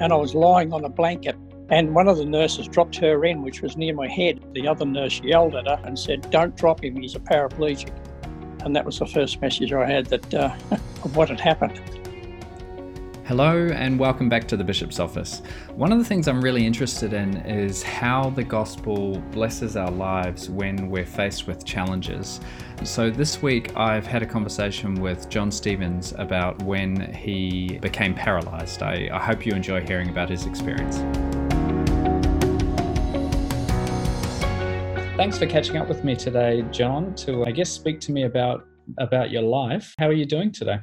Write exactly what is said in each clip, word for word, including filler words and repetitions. and I was lying on a blanket. And one of the nurses dropped her in, which was near my head. The other nurse yelled at her and said, "Don't drop him, he's a paraplegic." And that was the first message I had that uh, of what had happened. Hello and welcome back to the Bishop's Office. One of the things I'm really interested in is how the gospel blesses our lives when we're faced with challenges. So this week I've had a conversation with John Stevens about when he became paralysed. I, I hope you enjoy hearing about his experience. Thanks for catching up with me today, John, to, I guess, speak to me about, about your life. How are you doing today?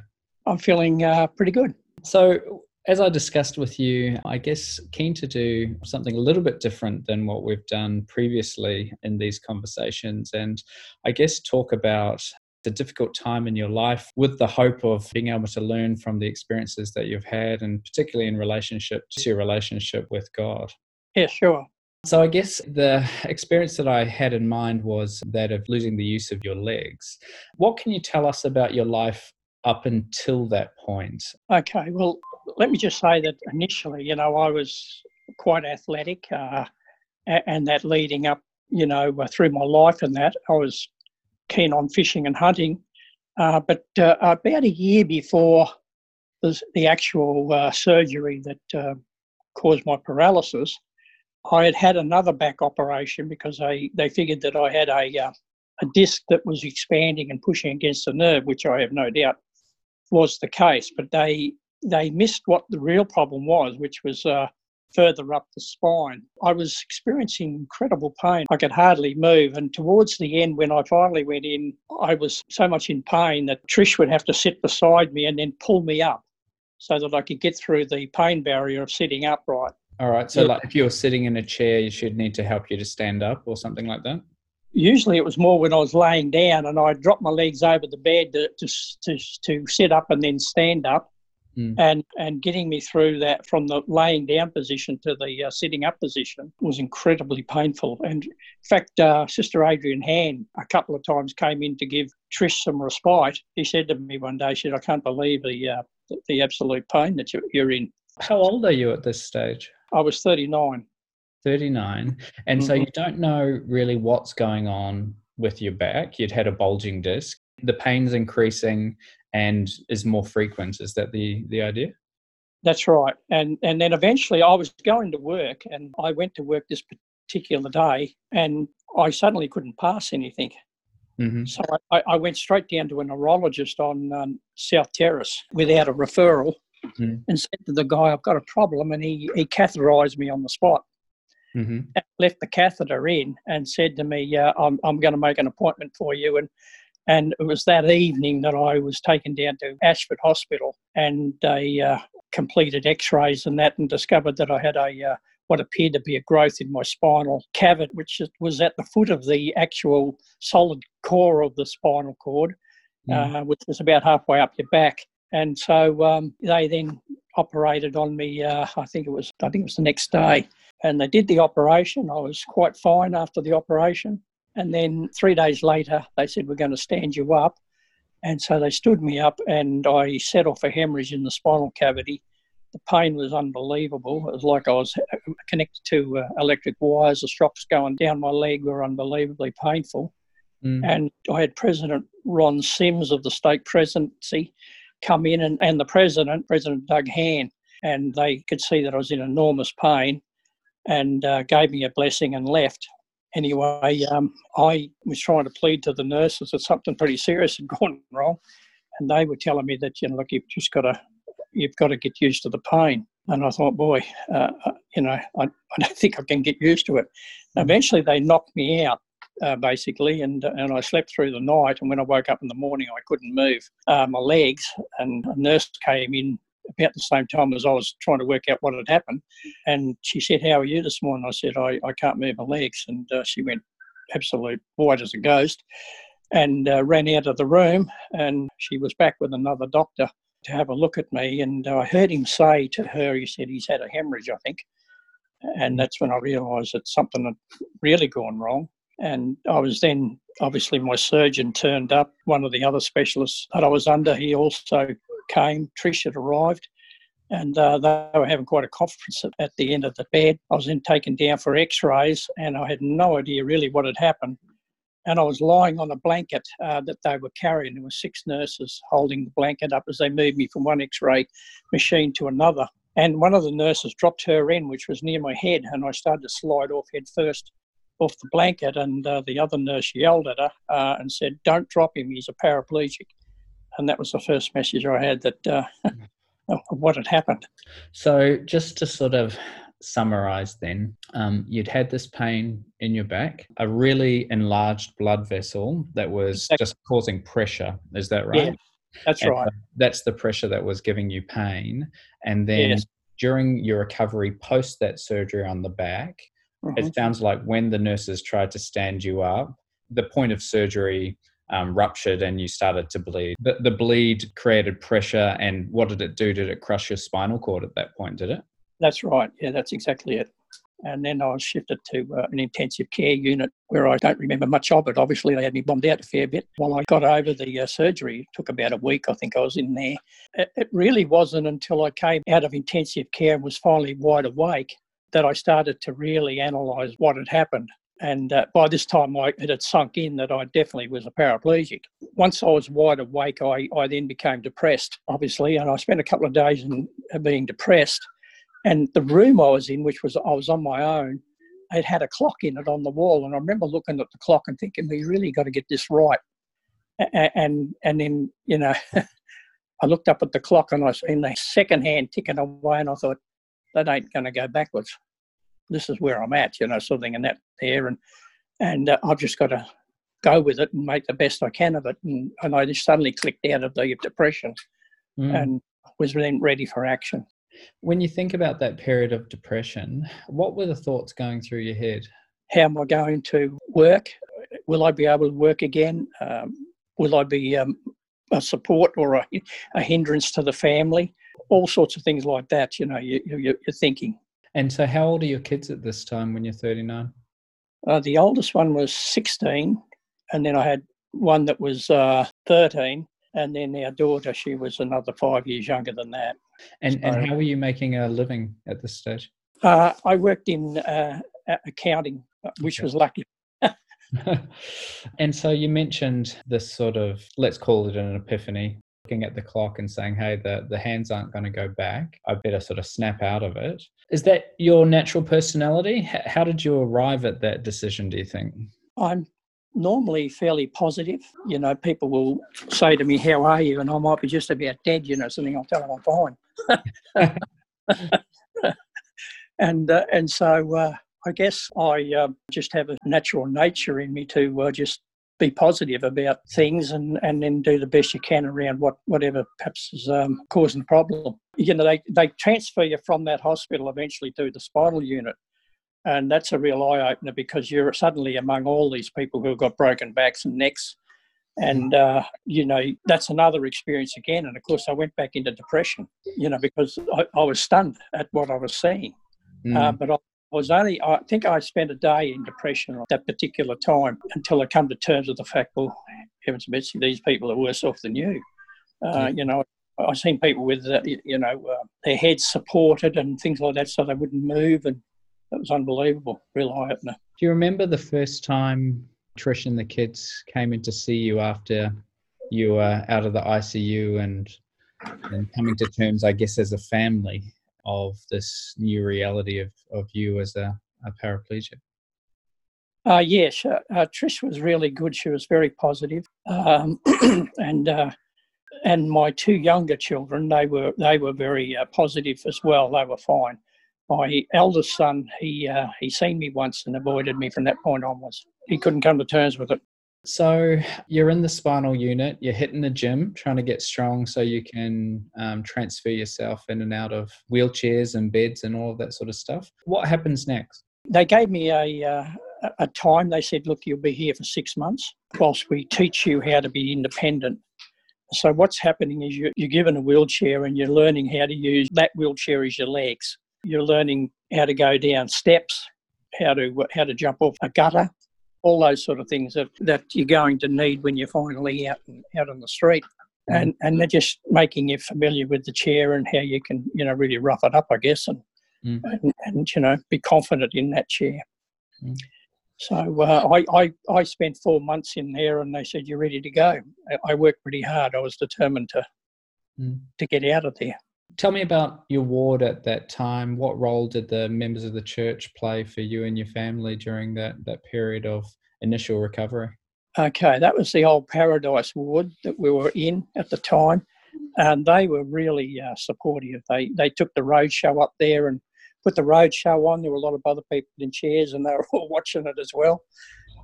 I'm feeling uh, pretty good. So as I discussed with you, I guess keen to do something a little bit different than what we've done previously in these conversations, and I guess talk about the difficult time in your life with the hope of being able to learn from the experiences that you've had, and particularly in relationship to your relationship with God. Yeah, sure. So I guess the experience that I had in mind was that of losing the use of your legs. What can you tell us about your life up until that point? Okay, well, let me just say that initially, you know, I was quite athletic uh, and that leading up, you know, through my life and that, I was keen on fishing and hunting. Uh, but uh, about a year before the, the actual uh, surgery that uh, caused my paralysis, I had had another back operation because they, they figured that I had a, uh, a disc that was expanding and pushing against the nerve, which I have no doubt was the case, but they they missed what the real problem was, which was uh, further up the spine. I was experiencing incredible pain. I could hardly move, and towards the end when I finally went in, I was so much in pain that Trish would have to sit beside me and then pull me up so that I could get through the pain barrier of sitting upright. All right, so yeah. Like if you were sitting in a chair, you should need to help you to stand up or something like that? Usually it was more when I was laying down and I dropped my legs over the bed to to, to, to sit up and then stand up mm. and, and getting me through that from the laying down position to the uh, sitting up position was incredibly painful. And in fact, uh, Sister Adrian Han a couple of times came in to give Trish some respite. She said to me one day, she said, "I can't believe the, uh, the, the absolute pain that you're, you're in." How old are you at this stage? I was thirty-nine. thirty-nine. And mm-hmm. So you don't know really what's going on with your back. You'd had a bulging disc. The pain's increasing and is more frequent. Is that the, the idea? That's right. And and then eventually I was going to work, and I went to work this particular day and I suddenly couldn't pass anything. Mm-hmm. So I, I went straight down to a neurologist on um, South Terrace without a referral mm-hmm. and said to the guy, "I've got a problem," and he, he catheterised me on the spot. Mm-hmm. And left the catheter in and said to me, uh, I'm, I'm going to make an appointment for you. And and it was that evening that I was taken down to Ashford Hospital, and they uh, completed x-rays and that, and discovered that I had a uh, what appeared to be a growth in my spinal cavity, which was at the foot of the actual solid core of the spinal cord, mm-hmm. uh, which was about halfway up your back. And so um, they then operated on me, uh, I think it was I think it was the next day. And they did the operation. I was quite fine after the operation. And then three days later, they said, "We're going to stand you up." And so they stood me up, and I set off a hemorrhage in the spinal cavity. The pain was unbelievable. It was like I was connected to uh, electric wires. The shocks going down my leg were unbelievably painful. Mm. And I had President Ron Sims of the state presidency come in, and, and the president, President Doug Han, and they could see that I was in enormous pain. And uh, gave me a blessing and left. Anyway, um, I was trying to plead to the nurses that something pretty serious had gone wrong, and they were telling me that, you know, look, you've just got to, you've got to get used to the pain. And I thought, boy, uh, you know, I, I don't think I can get used to it. And eventually, they knocked me out, uh, basically, and and I slept through the night. And when I woke up in the morning, I couldn't move uh, my legs. And a nurse came in about the same time as I was trying to work out what had happened. And she said, "How are you this morning?" I said, I, I can't move my legs. And uh, she went absolute white as a ghost and uh, ran out of the room. And she was back with another doctor to have a look at me. And uh, I heard him say to her, he said, "He's had a hemorrhage, I think." And that's when I realised that something had really gone wrong. And I was then, obviously my surgeon turned up, one of the other specialists that I was under, he also came, Trish had arrived, and uh, they were having quite a conference at the end of the bed. I was then taken down for x-rays, and I had no idea really what had happened. And I was lying on a blanket uh, that they were carrying. There were six nurses holding the blanket up as they moved me from one x-ray machine to another. And one of the nurses dropped her end, which was near my head, and I started to slide off head first off the blanket, and uh, the other nurse yelled at her uh, and said, "Don't drop him, he's a paraplegic." And that was the first message I had that uh, of what had happened. So just to sort of summarise then, um, you'd had this pain in your back, a really enlarged blood vessel that was exactly. just causing pressure, is that right? Yeah, that's and right. That's the pressure that was giving you pain. And then yes. during your recovery post that surgery on the back, mm-hmm. it sounds like when the nurses tried to stand you up, the point of surgery um, ruptured and you started to bleed. The, the bleed created pressure, and what did it do? Did it crush your spinal cord at that point, did it? That's right. Yeah, that's exactly it. And then I was shifted to uh, an intensive care unit where I don't remember much of it. Obviously, they had me bombed out a fair bit. While I got over the uh, surgery, it took about a week, I think I was in there. It, it really wasn't until I came out of intensive care and was finally wide awake that I started to really analyse what had happened. And uh, by this time, I, it had sunk in that I definitely was a paraplegic. Once I was wide awake, I, I then became depressed, obviously, and I spent a couple of days in, uh, being depressed. And the room I was in, which was I was on my own, it had a clock in it on the wall. And I remember looking at the clock and thinking, we really got to get this right. And and, and then, you know, I looked up at the clock and I seen the second hand ticking away and I thought, that ain't going to go backwards. This is where I'm at, you know, something in that there. And and uh, I've just got to go with it and make the best I can of it. And, and I just suddenly clicked out of the depression mm. and was then ready for action. When you think about that period of depression, what were the thoughts going through your head? How am I going to work? Will I be able to work again? Um, will I be um, a support or a, a hindrance to the family? All sorts of things like that, you know, you, you, you're thinking. And so how old are your kids at this time when you're thirty-nine? Uh, the oldest one was sixteen, and then I had one that was uh, thirteen, and then our daughter, she was another five years younger than that. And, and how were you making a living at this stage? Uh, I worked in uh, accounting, which okay. was lucky. And so you mentioned this sort of, let's call it an epiphany, looking at the clock and saying, hey, the, the hands aren't going to go back. I better sort of snap out of it. Is that your natural personality? How did you arrive at that decision, do you think? I'm normally fairly positive. You know, people will say to me, how are you? And I might be just about dead, you know, something I'll tell them I'm fine. and uh, and so uh, I guess I uh, just have a natural nature in me to uh, just be positive about things and, and then do the best you can around what whatever perhaps is um, causing the problem. You know, they, they transfer you from that hospital eventually to the spinal unit. And that's a real eye-opener because you're suddenly among all these people who have got broken backs and necks. And, uh, you know, that's another experience again. And, of course, I went back into depression, you know, because I, I was stunned at what I was seeing. Mm. Uh, but I was only, I think I spent a day in depression at that particular time until I come to terms with the fact, well, heavens and mercy, these people are worse off than you. Uh, mm. You know, I've seen people with, uh, you know, uh, their heads supported and things like that so they wouldn't move, and that was unbelievable, real eye-opener. Do you remember the first time Trish and the kids came in to see you after you were out of the I C U and, and coming to terms, I guess, as a family of this new reality of, of you as a, a paraplegic? Uh, yes, uh, uh, Trish was really good. She was very positive. Um, and uh, and my two younger children, they were, they were very uh, positive as well. They were fine. My eldest son, he uh, he seen me once and avoided me from that point onwards. He couldn't come to terms with it. So you're in the spinal unit, you're hitting the gym, trying to get strong so you can um, transfer yourself in and out of wheelchairs and beds and all of that sort of stuff. What happens next? They gave me a, uh, a time. They said, look, you'll be here for six months whilst we teach you how to be independent. So what's happening is you, you're given a wheelchair and you're learning how to use that wheelchair as your legs. You're learning how to go down steps, how to how to jump off a gutter, all those sort of things that, that you're going to need when you're finally out, and, out on the street. and and they're just making you familiar with the chair and how you can, you know, really rough it up, I guess, and mm. and, and you know, be confident in that chair. Mm. So uh, I, I I spent four months in there, and they said, "You're ready to go." I, I worked pretty hard. I was determined to mm. to get out of there. Tell me about your ward at that time. What role did the members of the church play for you and your family during that, that period of initial recovery? Okay, that was the old Paradise Ward that we were in at the time, and they were really uh, supportive. They they took the roadshow up there and put the roadshow on. There were a lot of other people in chairs, and they were all watching it as well.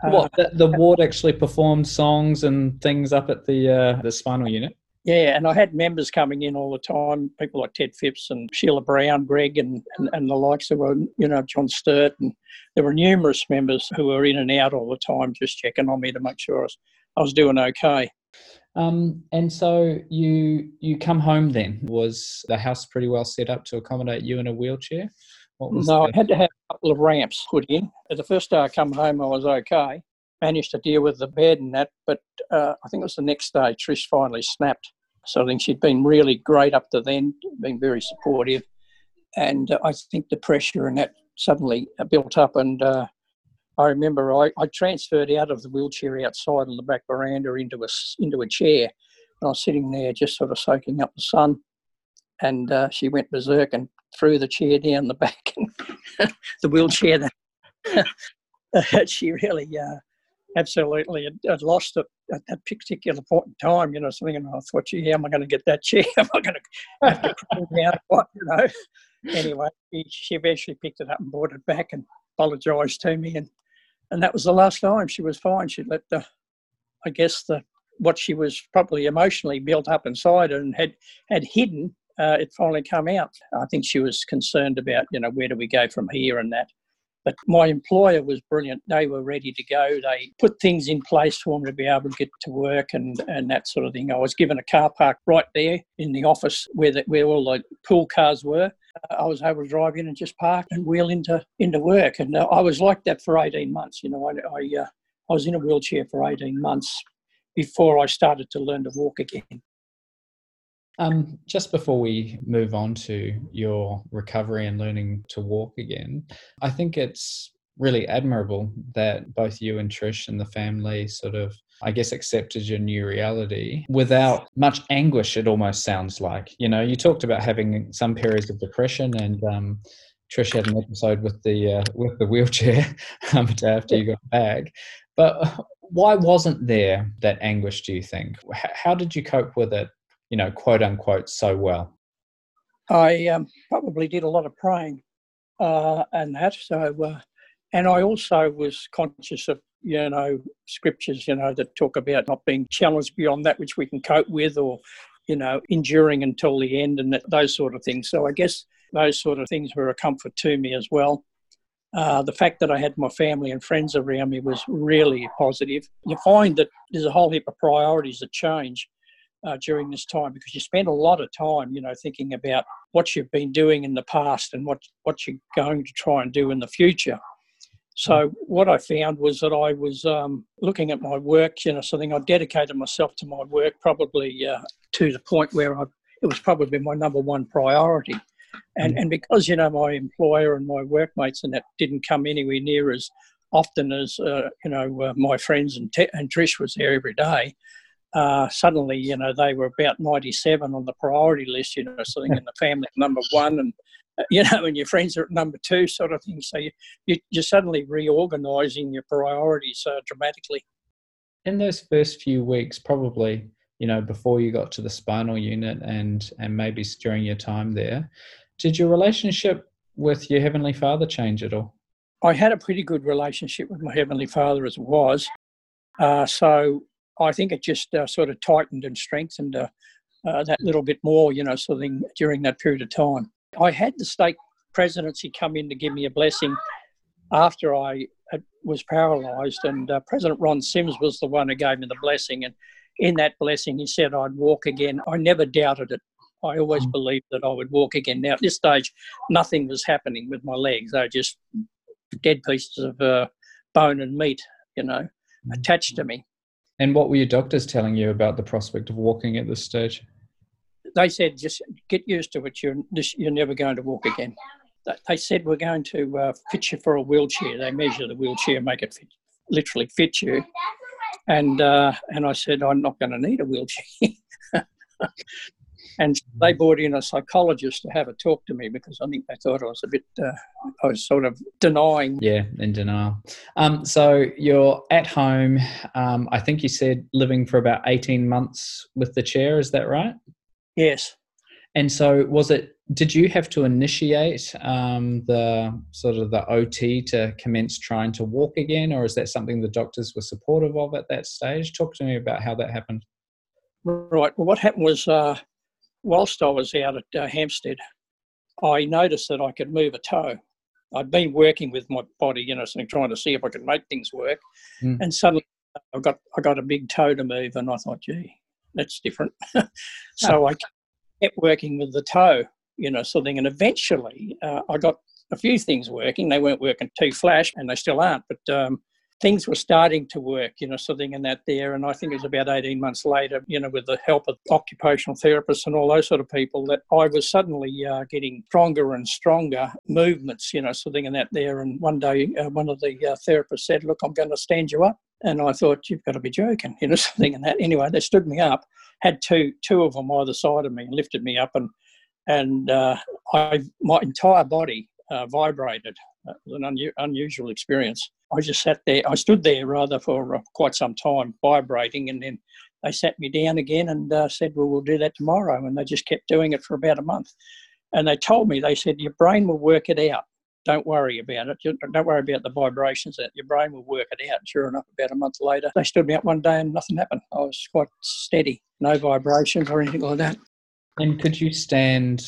What, uh, the, the ward actually performed songs and things up at the uh, the spinal unit? Yeah, and I had members coming in all the time, people like Ted Phipps and Sheila Brown, Greg and, and, and the likes who were, you know, John Sturt. And there were numerous members who were in and out all the time, just checking on me to make sure I was, I was doing okay. Um, and so you you come home then. Was the house pretty well set up to accommodate you in a wheelchair? What was no, the... I had to have a couple of ramps put in. The first day I come home, I was okay. Managed to deal with the bed and that, but uh, I think it was the next day Trish finally snapped. So I think she'd been really great up to then, been very supportive, and uh, I think the pressure and that suddenly built up, and uh, I remember I, I transferred out of the wheelchair outside on the back veranda into a, into a chair, and I was sitting there just sort of soaking up the sun, and uh, she went berserk and threw the chair down the back, and the wheelchair that she really... Uh, Absolutely. I'd lost it at that particular point in time, you know, something, and I thought, gee, how am I going to get that chair? Am I going to have to crawl down? What, you know? Anyway, she eventually picked it up and brought it back and apologised to me. And, and that was the last time. She was fine. She let the, I guess, the what she was probably emotionally built up inside and had, had hidden, uh, it finally come out. I think she was concerned about, you know, where do we go from here and that. But my employer was brilliant. They were ready to go. They put things in place for me to be able to get to work and, and that sort of thing. I was given a car park right there in the office where the, where all the pool cars were. I was able to drive in and just park and wheel into into work. And I was like that for eighteen months. You know, I I, uh, I was in a wheelchair for eighteen months before I started to learn to walk again. Um, just before we move on to your recovery and learning to walk again, I think it's really admirable that both you and Trish and the family sort of, I guess, accepted your new reality without much anguish, it almost sounds like. You know, you talked about having some periods of depression, and um, Trish had an episode with the, uh, with the wheelchair after you got back. But why wasn't there that anguish, do you think? How did you cope with it? You know, quote unquote, so well? I um, probably did a lot of praying uh, and that. So, uh, and I also was conscious of, you know, scriptures, you know, that talk about not being challenged beyond that which we can cope with, or, you know, enduring until the end and that, those sort of things. So I guess those sort of things were a comfort to me as well. Uh, the fact that I had my family and friends around me was really positive. You find that there's a whole heap of priorities that change Uh, during this time, because you spend a lot of time, you know, thinking about what you've been doing in the past and what, what you're going to try and do in the future. So what I found was that I was um, looking at my work, you know, something I dedicated myself to my work probably uh, to the point where I, it was probably my number one priority. And, and because, you know, my employer and my workmates and that didn't come anywhere near as often as, uh, you know, uh, my friends and, Te- and Trish was there every day. Uh, suddenly, you know, they were about ninety-seven on the priority list, you know, something in the family number one, and, you know, and your friends are at number two sort of thing. So you, you, you're suddenly reorganising your priorities uh, dramatically. In those first few weeks, probably, you know, before you got to the spinal unit and, and maybe during your time there, did your relationship with your Heavenly Father change at all? I had a pretty good relationship with my Heavenly Father as it was. Uh, so... I think it just uh, sort of tightened and strengthened uh, uh, that little bit more, you know, something during that period of time. I had the state presidency come in to give me a blessing after I had, was paralysed, and uh, President Ron Sims was the one who gave me the blessing. And in that blessing, he said I'd walk again. I never doubted it. I always believed that I would walk again. Now, at this stage, nothing was happening with my legs. They were just dead pieces of uh, bone and meat, you know, attached to me. And what were your doctors telling you about the prospect of walking at this stage? They said, just get used to it. You're, you're never going to walk again. They said, we're going to uh, fit you for a wheelchair. They measure the wheelchair, make it fit, literally fit you. And uh, and I said, I'm not going to need a wheelchair. And they brought in a psychologist to have a talk to me, because I think they thought I was a bit, uh, I was sort of denying. Yeah, in denial. Um, so you're at home, um, I think you said living for about eighteen months with the chair, is that right? Yes. And so was it, did you have to initiate um, the sort of the O T to commence trying to walk again, or is that something the doctors were supportive of at that stage? Talk to me about how that happened. Right. Well, what happened was, uh, whilst I was out at uh, Hampstead, I noticed that I could move a toe. I'd been working with my body, you know, trying to see if I could make things work. Mm. And suddenly I got I got a big toe to move, and I thought, gee, that's different. So I kept working with the toe, you know, sort of thing. And eventually uh, I got a few things working. They weren't working too flash, and they still aren't, but um, things were starting to work, you know, something in that there. And I think it was about eighteen months later, you know, with the help of occupational therapists and all those sort of people, that I was suddenly uh, getting stronger and stronger movements, you know, something in that there. And one day uh, one of the uh, therapists said, look, I'm going to stand you up. And I thought, you've got to be joking, you know, something in that. Anyway, they stood me up, had two two of them either side of me, and lifted me up, and and uh, I my entire body uh, vibrated. It was an un- unusual experience. I just sat there. I stood there rather for quite some time, vibrating, and then they sat me down again and uh, said, well, we'll do that tomorrow. And they just kept doing it for about a month. And they told me, they said, your brain will work it out. Don't worry about it. Don't worry about the vibrations. That your brain will work it out. Sure enough, about a month later, they stood me up one day and nothing happened. I was quite steady. No vibrations or anything like that. And could you stand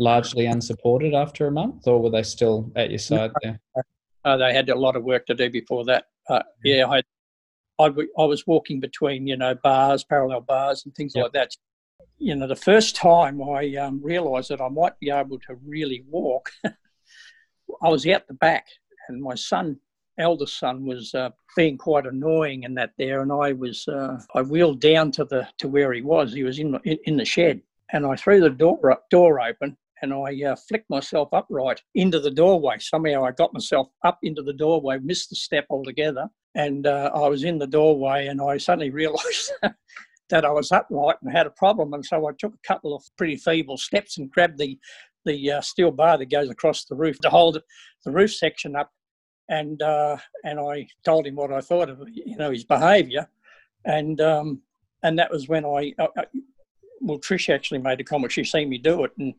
largely unsupported after a month, or were they still at your side there? Uh, they had a lot of work to do before that. Uh, yeah, I, I, I was walking between, you know, bars, parallel bars and things yep. like that. You know, the first time I um, realised that I might be able to really walk, I was out the back, and my son, eldest son, was uh, being quite annoying in that there, and I was, uh, I wheeled down to the to where he was. He was in in the shed, and I threw the door door open. And I uh, flicked myself upright into the doorway. Somehow I got myself up into the doorway, missed the step altogether. And uh, I was in the doorway, and I suddenly realised that I was upright and had a problem. And so I took a couple of pretty feeble steps and grabbed the, the uh, steel bar that goes across the roof to hold the roof section up. And uh, and I told him what I thought of, you know, his behaviour. And, um, and that was when I, I, I... Well, Trish actually made a comment. She's seen me do it. And...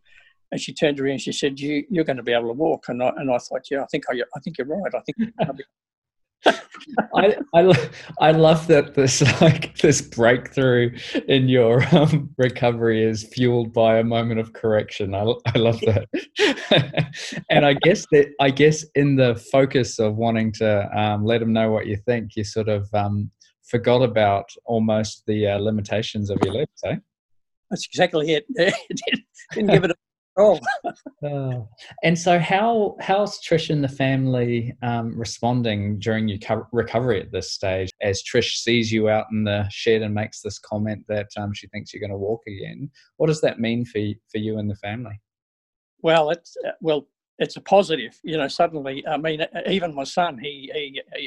And she turned around and she said, you, you're going to be able to walk. And I, and I thought, yeah, I think, I, I think you're right. I think you're going to be. I, I, I love that this like this breakthrough in your um, recovery is fueled by a moment of correction. I, I love that. And I guess that I guess in the focus of wanting to um, let them know what you think, you sort of um, forgot about almost the uh, limitations of your left, eh? That's exactly it. Didn't give it a Oh, oh. And so how how's Trish and the family um, responding during your co- recovery at this stage, as Trish sees you out in the shed and makes this comment that um, she thinks you're going to walk again? What does that mean for you, for you and the family? Well, it's uh, well, it's a positive. You know, suddenly, I mean, even my son, he he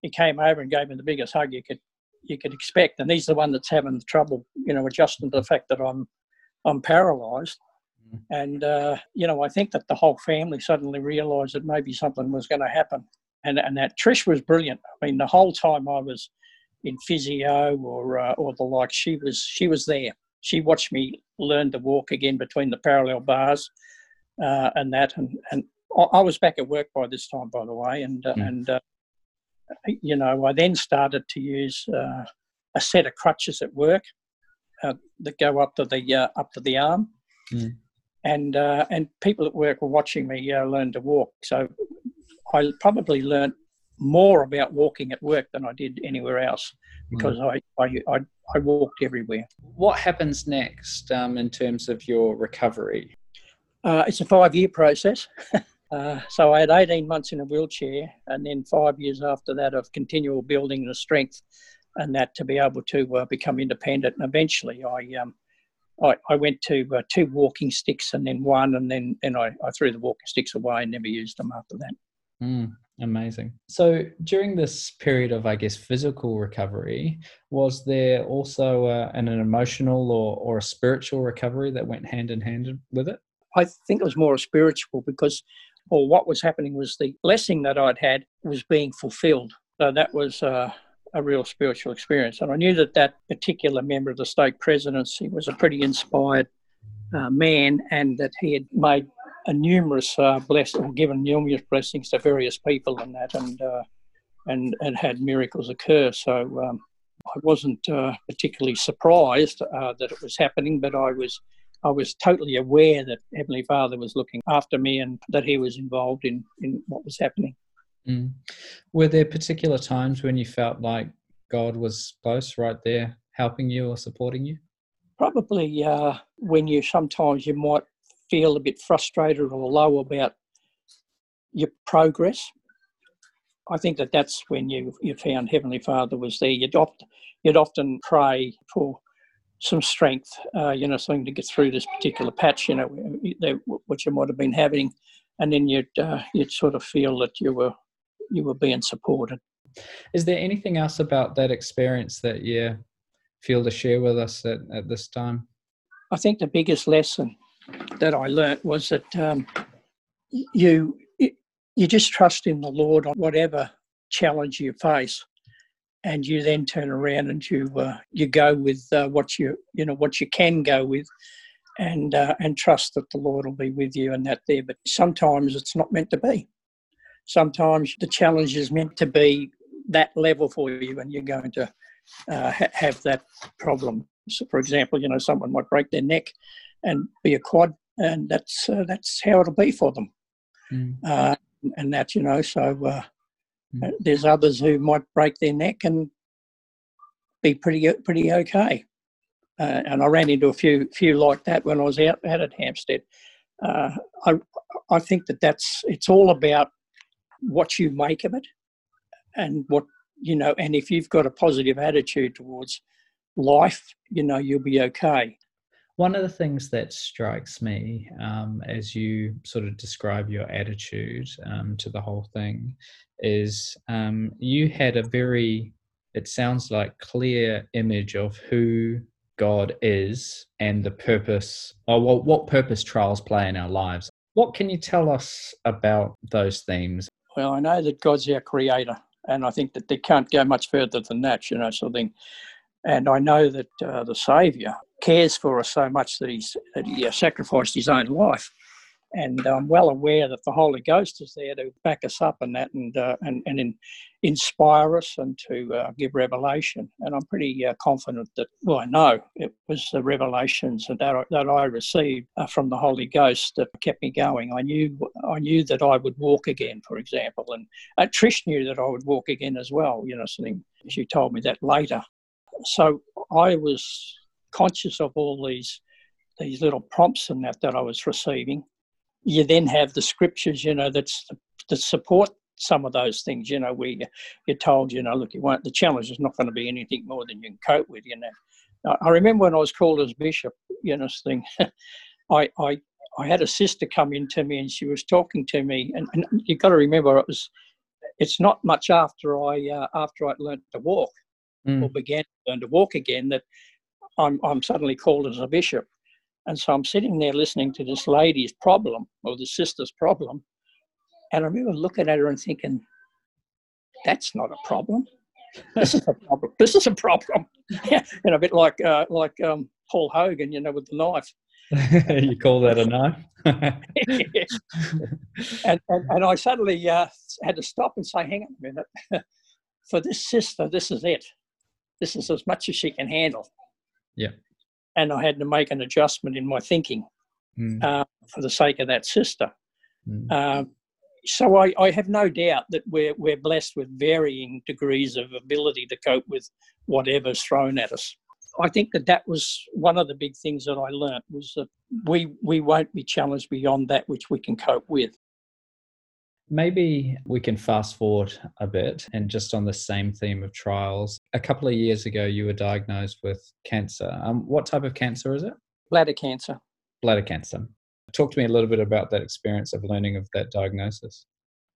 he came over and gave me the biggest hug you could you could expect, and he's the one that's having the trouble, you know, adjusting to the fact that I'm I'm paralysed. And, uh, you know, I think that the whole family suddenly realised that maybe something was going to happen. And and that Trish was brilliant. I mean, the whole time I was in physio or uh, or the like, she was she was there. She watched me learn to walk again between the parallel bars uh, and that. And, and I was back at work by this time, by the way. And, uh, mm. and uh, you know, I then started to use uh, a set of crutches at work uh, that go up to the, uh, up to the arm. Mm. And uh, and people at work were watching me uh, learn to walk. So I probably learnt more about walking at work than I did anywhere else, because mm. I, I, I, I walked everywhere. What happens next um, in terms of your recovery? Uh, it's a five-year process. uh, so I had eighteen months in a wheelchair, and then five years after that of continual building the strength and that to be able to uh, become independent. And eventually I, um, I, I went to uh, two walking sticks and then one, and then and I, I threw the walking sticks away and never used them after that. Mm, amazing. So during this period of, I guess, physical recovery, was there also uh, an, an emotional or, or a spiritual recovery that went hand in hand with it? I think it was more spiritual because, or what was happening was the blessing that I'd had was being fulfilled. So that was uh, a real spiritual experience. And I knew that that particular member of the stake presidency was a pretty inspired uh, man, and that he had made a numerous uh, blessings, or given numerous blessings to various people and that, and uh, and, and had miracles occur. So um, I wasn't uh, particularly surprised uh, that it was happening, but I was I was totally aware that Heavenly Father was looking after me and that he was involved in, in what was happening. Mm. Were there particular times when you felt like God was close, right there, helping you or supporting you? Probably uh, when you sometimes you might feel a bit frustrated or low about your progress. I think that that's when you, you found Heavenly Father was there. You'd, opt, you'd often pray for some strength, uh, you know, something to get through this particular patch, you know, what you might have been having, and then you'd uh, you'd sort of feel that you were you were being supported. Is there anything else about that experience that you feel to share with us at, at this time? I think the biggest lesson that I learnt was that um, you you just trust in the Lord on whatever challenge you face. And you then turn around and you uh, you go with uh, what you you know what you can go with, and uh, and trust that the Lord will be with you and that there. But sometimes it's not meant to be. Sometimes the challenge is meant to be that level for you, and you're going to uh, ha- have that problem. So, for example, you know, someone might break their neck and be a quad, and that's uh, that's how it'll be for them. Mm. Uh, and that you know so. Uh, There's others who might break their neck and be pretty pretty okay. Uh, and I ran into a few few like that when I was out, out at Hampstead. Uh, I I think that that's it's all about what you make of it, and what you know. And if you've got a positive attitude towards life, you know you'll be okay. One of the things that strikes me um, as you sort of describe your attitude um, to the whole thing is um, you had a very, it sounds like, clear image of who God is and the purpose, or what, what purpose trials play in our lives. What can you tell us about those themes? Well, I know that God's our creator, and I think that they can't go much further than that, you know, sort of thing. And I know that uh, the Saviour cares for us so much that, he's, that he uh, sacrificed his own life. And I'm well aware that the Holy Ghost is there to back us up in that, and uh, and, and in, inspire us and to uh, give revelation. And I'm pretty uh, confident that, well, I know it was the revelations that I, that I received uh, from the Holy Ghost that kept me going. I knew I knew that I would walk again, for example. And uh, Trish knew that I would walk again as well. You know, something she told me that later. So I was conscious of all these these little prompts and that that I was receiving. You then have the scriptures, you know, that's that support some of those things. You know, where you're told, you know, look, you won't. The challenge is not going to be anything more than you can cope with. You know, I remember when I was called as bishop, you know, this thing. I I I had a sister come in to me, and she was talking to me, and, and you've got to remember it was. It's not much after I uh, after I learnt to walk. Mm. Or began to learn to walk again, that I'm I'm suddenly called as a bishop. And so I'm sitting there listening to this lady's problem, or the sister's problem, and I remember looking at her and thinking, that's not a problem. This is a problem. This is a problem. Yeah. And a bit like uh, like um, Paul Hogan, you know, with the knife. You call that a knife? and, and, and I suddenly uh, had to stop and say, hang on a minute. For this sister, this is it. This is as much as she can handle. Yeah. And I had to make an adjustment in my thinking mm. uh, for the sake of that sister. Mm. Uh, so I, I have no doubt that we're we're blessed with varying degrees of ability to cope with whatever's thrown at us. I think that that was one of the big things that I learnt, was that we we won't be challenged beyond that which we can cope with. Maybe we can fast forward a bit, and just on the same theme of trials. A couple of years ago, you were diagnosed with cancer. Um, what type of cancer is it? Bladder cancer. Bladder cancer. Talk to me a little bit about that experience of learning of that diagnosis.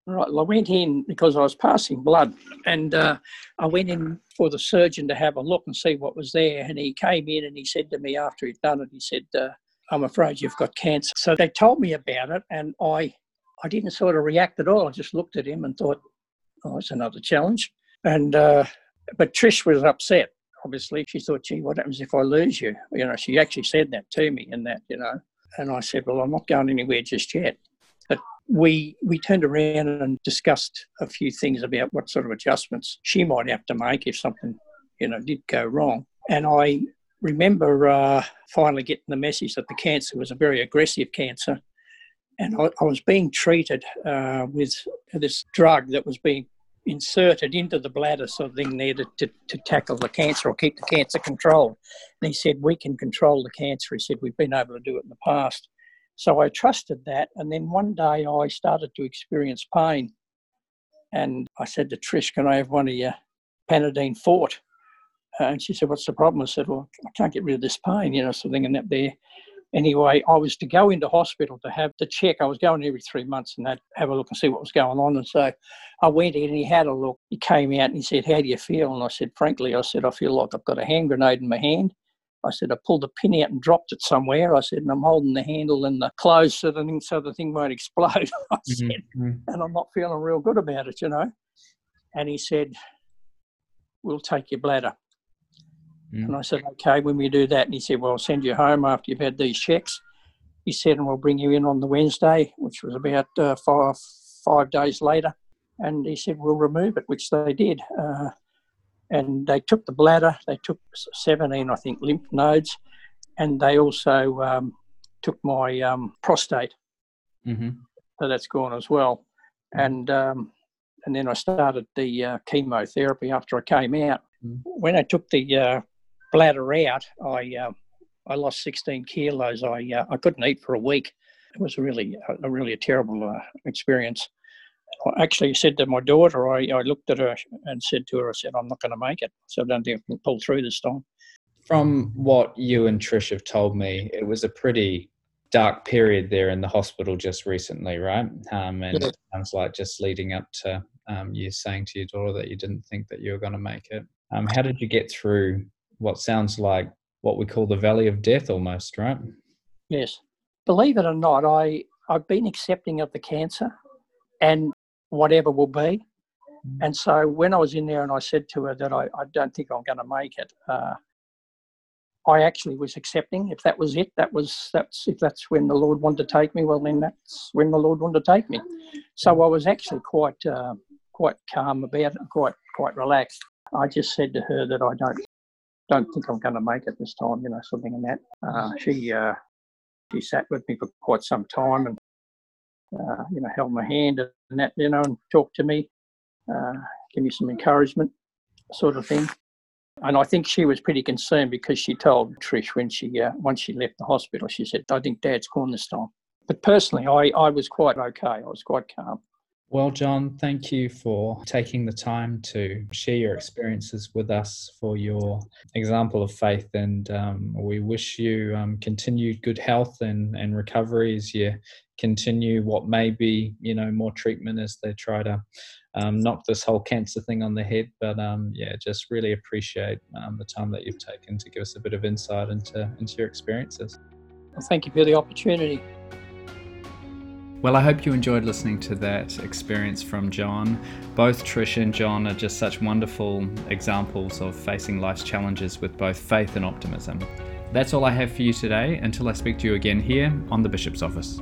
Right. Well, I went in because I was passing blood, and uh, I went in for the surgeon to have a look and see what was there. And he came in and he said to me after he'd done it, he said, uh, I'm afraid you've got cancer. So they told me about it, and I... I didn't sort of react at all. I just looked at him and thought, oh, it's another challenge. And uh, but Trish was upset, obviously. She thought, gee, what happens if I lose you? You know, she actually said that to me and that, you know. And I said, well, I'm not going anywhere just yet. But we, we turned around and discussed a few things about what sort of adjustments she might have to make if something, you know, did go wrong. And I remember uh, finally getting the message that the cancer was a very aggressive cancer. And I, I was being treated uh, with this drug that was being inserted into the bladder sort of thing there to, to, to tackle the cancer or keep the cancer controlled. And he said, we can control the cancer. He said, we've been able to do it in the past. So I trusted that. And then one day I started to experience pain. And I said to Trish, can I have one of your Panadine Fort? Uh, and she said, what's the problem? I said, well, I can't get rid of this pain, you know, something in that there. Anyway, I was to go into hospital to have the check. I was going every three months and they'd have a look and see what was going on. And so I went in and he had a look. He came out and he said, how do you feel? And I said, frankly, I said, I feel like I've got a hand grenade in my hand. I said, I pulled the pin out and dropped it somewhere. I said, and I'm holding the handle and the clothes so the thing, so the thing won't explode. I mm-hmm. said, and I'm not feeling real good about it, you know. And he said, we'll take your bladder. And I said, okay, when we do that, and he said, well, I'll send you home after you've had these checks. He said, and we'll bring you in on the Wednesday, which was about uh, five, five days later. And he said, we'll remove it, which they did. Uh, and they took the bladder, they took seventeen, I think, lymph nodes, and they also um, took my um, prostate. Mm-hmm. So that's gone as well. And, um, and then I started the uh, chemotherapy after I came out. Mm-hmm. When I took the... Uh, bladder out, I uh, I lost sixteen kilos. I uh, I couldn't eat for a week. It was really a really a terrible uh, experience. I actually said to my daughter, I, I looked at her and said to her, I said, I'm not going to make it. So I don't think I can pull through this time. From what you and Trish have told me, it was a pretty dark period there in the hospital just recently, right? Um, and yeah. It sounds like just leading up to um, you saying to your daughter that you didn't think that you were going to make it. Um, how did you get through what sounds like what we call the valley of death almost, right? Yes. Believe it or not, I, I've been accepting of the cancer and whatever will be. Mm. And so when I was in there and I said to her that I, I don't think I'm going to make it, uh, I actually was accepting. If that was it, that was that's if that's when the Lord wanted to take me, well, then that's when the Lord wanted to take me. So I was actually quite uh, quite calm about it, quite, quite relaxed. I just said to her that I don't don't think I'm going to make it this time, you know, something in that. Uh, she uh, she sat with me for quite some time and, uh, you know, held my hand and that, you know, and talked to me, uh, give me some encouragement sort of thing. And I think she was pretty concerned because she told Trish when she, uh, once she left the hospital, she said, I think Dad's gone this time. But personally, I, I was quite okay. I was quite calm. Well, John, thank you for taking the time to share your experiences with us, for your example of faith, and um, we wish you um, continued good health and, and recovery as you continue what may be, you know, more treatment as they try to um, knock this whole cancer thing on the head. But um, yeah, just really appreciate um, the time that you've taken to give us a bit of insight into, into your experiences. Well, thank you for the opportunity. Well, I hope you enjoyed listening to that experience from John. Both Trish and John are just such wonderful examples of facing life's challenges with both faith and optimism. That's all I have for you today. Until I speak to you again here on the Bishop's Office.